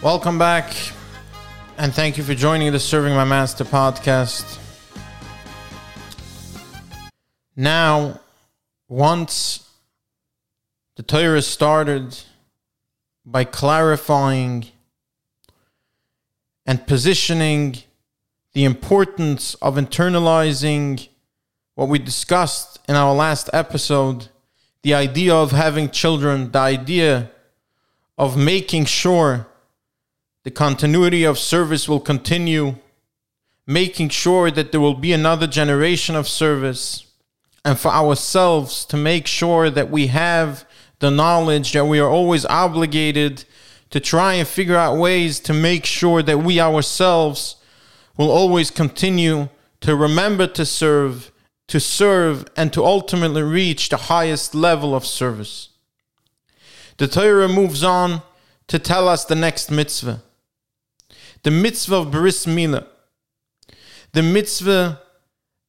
Welcome back, and thank you for joining the Serving My Master podcast. Now, once the Torah started by clarifying and positioning the importance of internalizing what we discussed in our last episode, the idea of having children, the idea of making sure the continuity of service will continue, making sure that there will be another generation of service, and for ourselves to make sure that we have the knowledge that we are always obligated to try and figure out ways to make sure that we ourselves will always continue to remember to serve, and to ultimately reach the highest level of service. The Torah moves on to tell us the next mitzvah. The mitzvah of Bris Milah. The mitzvah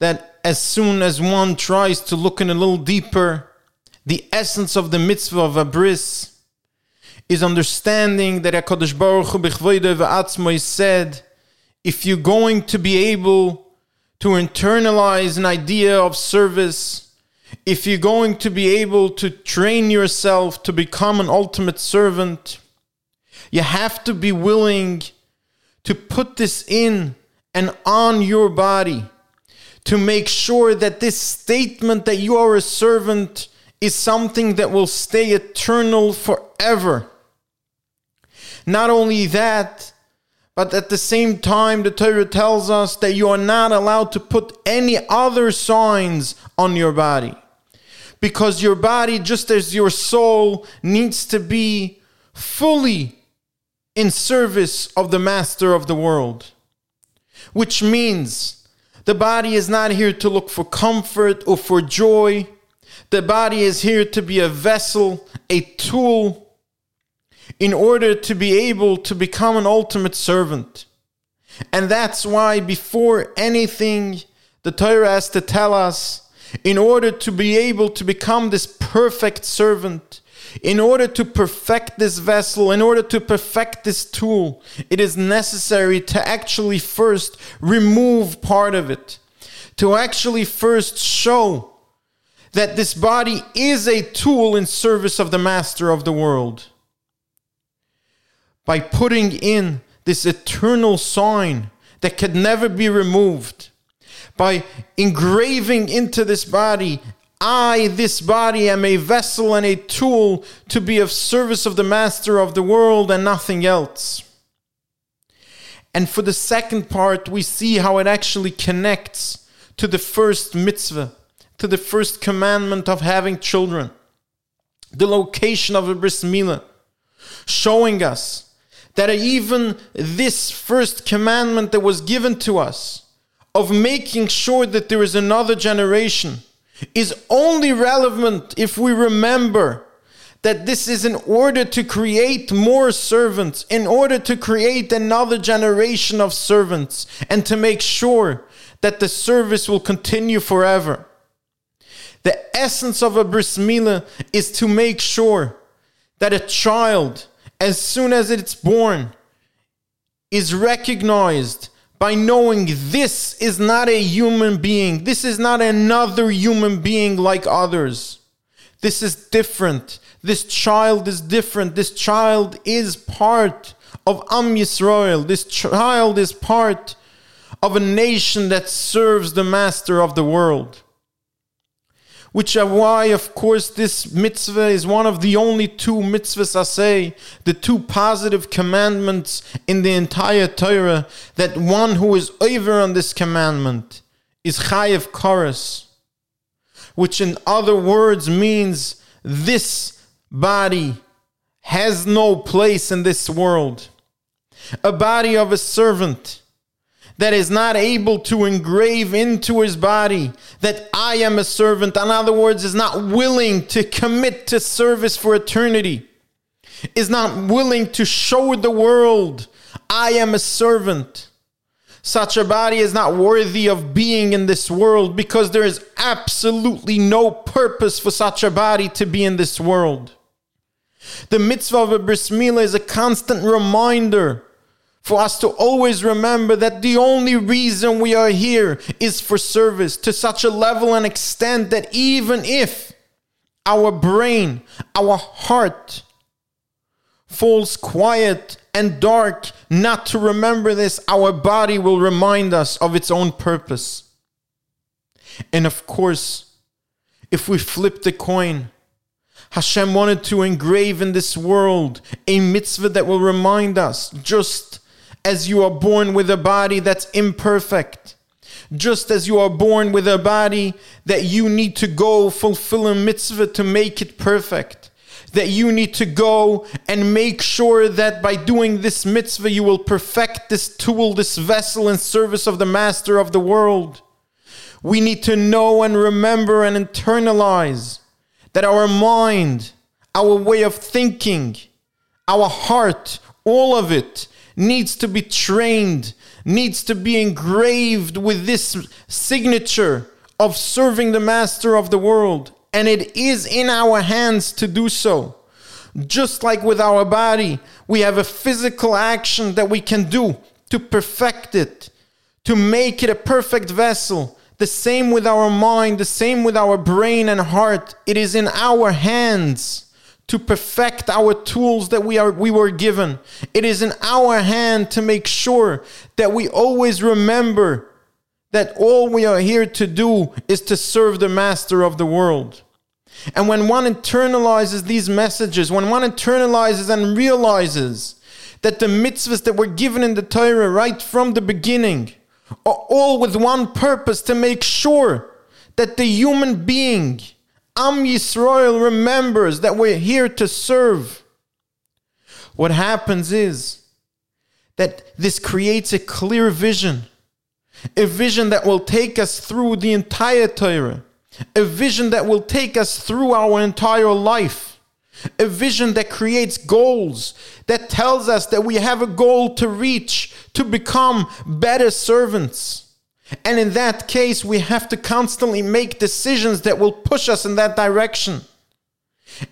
that as soon as one tries to look in a little deeper, the essence of the mitzvah of a bris is understanding that HaKadosh Baruch Hu b'chvodo v'atzmo said, if you're going to be able to internalize an idea of service, if you're going to be able to train yourself to become an ultimate servant, you have to be willing to put this in and on your body to make sure that this statement that you are a servant is something that will stay eternal forever. Not only that, but at the same time, the Torah tells us that you are not allowed to put any other signs on your body, because your body, just as your soul, needs to be fully in service of the master of the world, which means the body is not here to look for comfort or for joy. The body is here to be a vessel, a tool, in order to be able to become an ultimate servant. And that's why before anything, the Torah has to tell us, in order to be able to become this perfect servant, in order to perfect this vessel, in order to perfect this tool, it is necessary to actually first remove part of it, to actually first show that this body is a tool in service of the master of the world. By putting in this eternal sign that could never be removed, by engraving into this body, I, this body, am a vessel and a tool to be of service of the master of the world and nothing else. And for the second part, we see how it actually connects to the first mitzvah, to the first commandment of having children. The location of a bris milah, showing us that even this first commandment that was given to us of making sure that there is another generation is only relevant if we remember that this is in order to create more servants, in order to create another generation of servants, and to make sure that the service will continue forever. The essence of a bris milah is to make sure that a child, as soon as it's born, is recognized by knowing this is not a human being. This is not another human being like others. This is different. This child is different. This child is part of Am Yisrael. This child is part of a nation that serves the master of the world. Which is why, of course, this mitzvah is one of the only two mitzvahs, I say, the two positive commandments in the entire Torah, that one who is over on this commandment is chayev karas, which in other words means this body has no place in this world. A body of a servant that is not able to engrave into his body that I am a servant. In other words, is not willing to commit to service for eternity, is not willing to show the world I am a servant. Such a body is not worthy of being in this world, because there is absolutely no purpose for such a body to be in this world. The mitzvah of a Bris Milah is a constant reminder for us to always remember that the only reason we are here is for service, to such a level and extent that even if our brain, our heart falls quiet and dark not to remember this, our body will remind us of its own purpose. And of course, if we flip the coin, Hashem wanted to engrave in this world a mitzvah that will remind us, just as you are born with a body that's imperfect, just as you are born with a body that you need to go fulfill a mitzvah to make it perfect, that you need to go and make sure that by doing this mitzvah you will perfect this tool, this vessel in service of the master of the world. We need to know and remember and internalize that our mind, our way of thinking, our heart, all of it needs to be trained, needs to be engraved with this signature of serving the master of the world. And it is in our hands to do so. Just like with our body, we have a physical action that we can do to perfect it, to make it a perfect vessel. The same with our mind, the same with our brain and heart. It is in our hands to perfect our tools that we were given. It is in our hand to make sure that we always remember that all we are here to do is to serve the master of the world. And when one internalizes these messages, when one internalizes and realizes that the mitzvahs that were given in the Torah right from the beginning are all with one purpose, to make sure that the human being, Am Yisrael, remembers that we're here to serve. What happens is that this creates a clear vision, a vision that will take us through the entire Torah, a vision that will take us through our entire life. A vision that creates goals, that tells us that we have a goal to reach, to become better servants. And in that case, we have to constantly make decisions that will push us in that direction.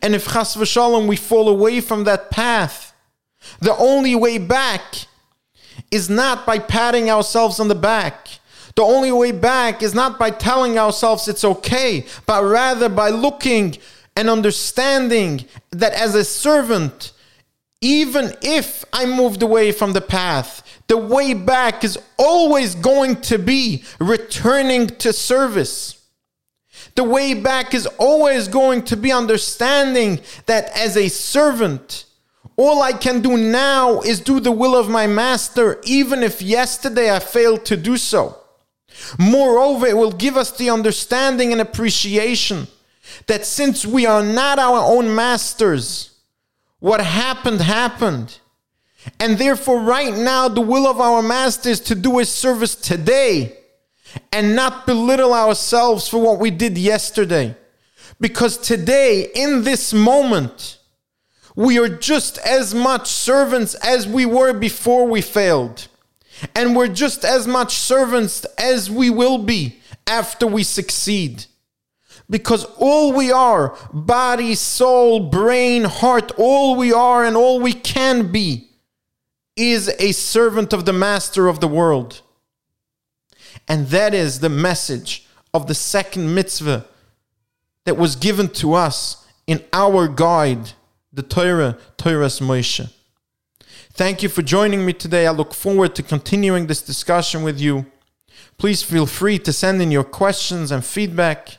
And if Chas V'Shalom we fall away from that path, the only way back is not by patting ourselves on the back. The only way back is not by telling ourselves it's okay, but rather by looking and understanding that as a servant, even if I moved away from the path, the way back is always going to be returning to service. The way back is always going to be understanding that as a servant, all I can do now is do the will of my master, even if yesterday I failed to do so. Moreover, it will give us the understanding and appreciation that since we are not our own masters, what happened, happened. And therefore, right now, the will of our master is to do his service today and not belittle ourselves for what we did yesterday. Because today, in this moment, we are just as much servants as we were before we failed. And we're just as much servants as we will be after we succeed. Because all we are, body, soul, brain, heart, all we are and all we can be, is a servant of the master of the world. And that is the message of the second mitzvah that was given to us in our guide, the Torah, Torah's Moshe. Thank you for joining me today. I look forward to continuing this discussion with you. Please feel free to send in your questions and feedback.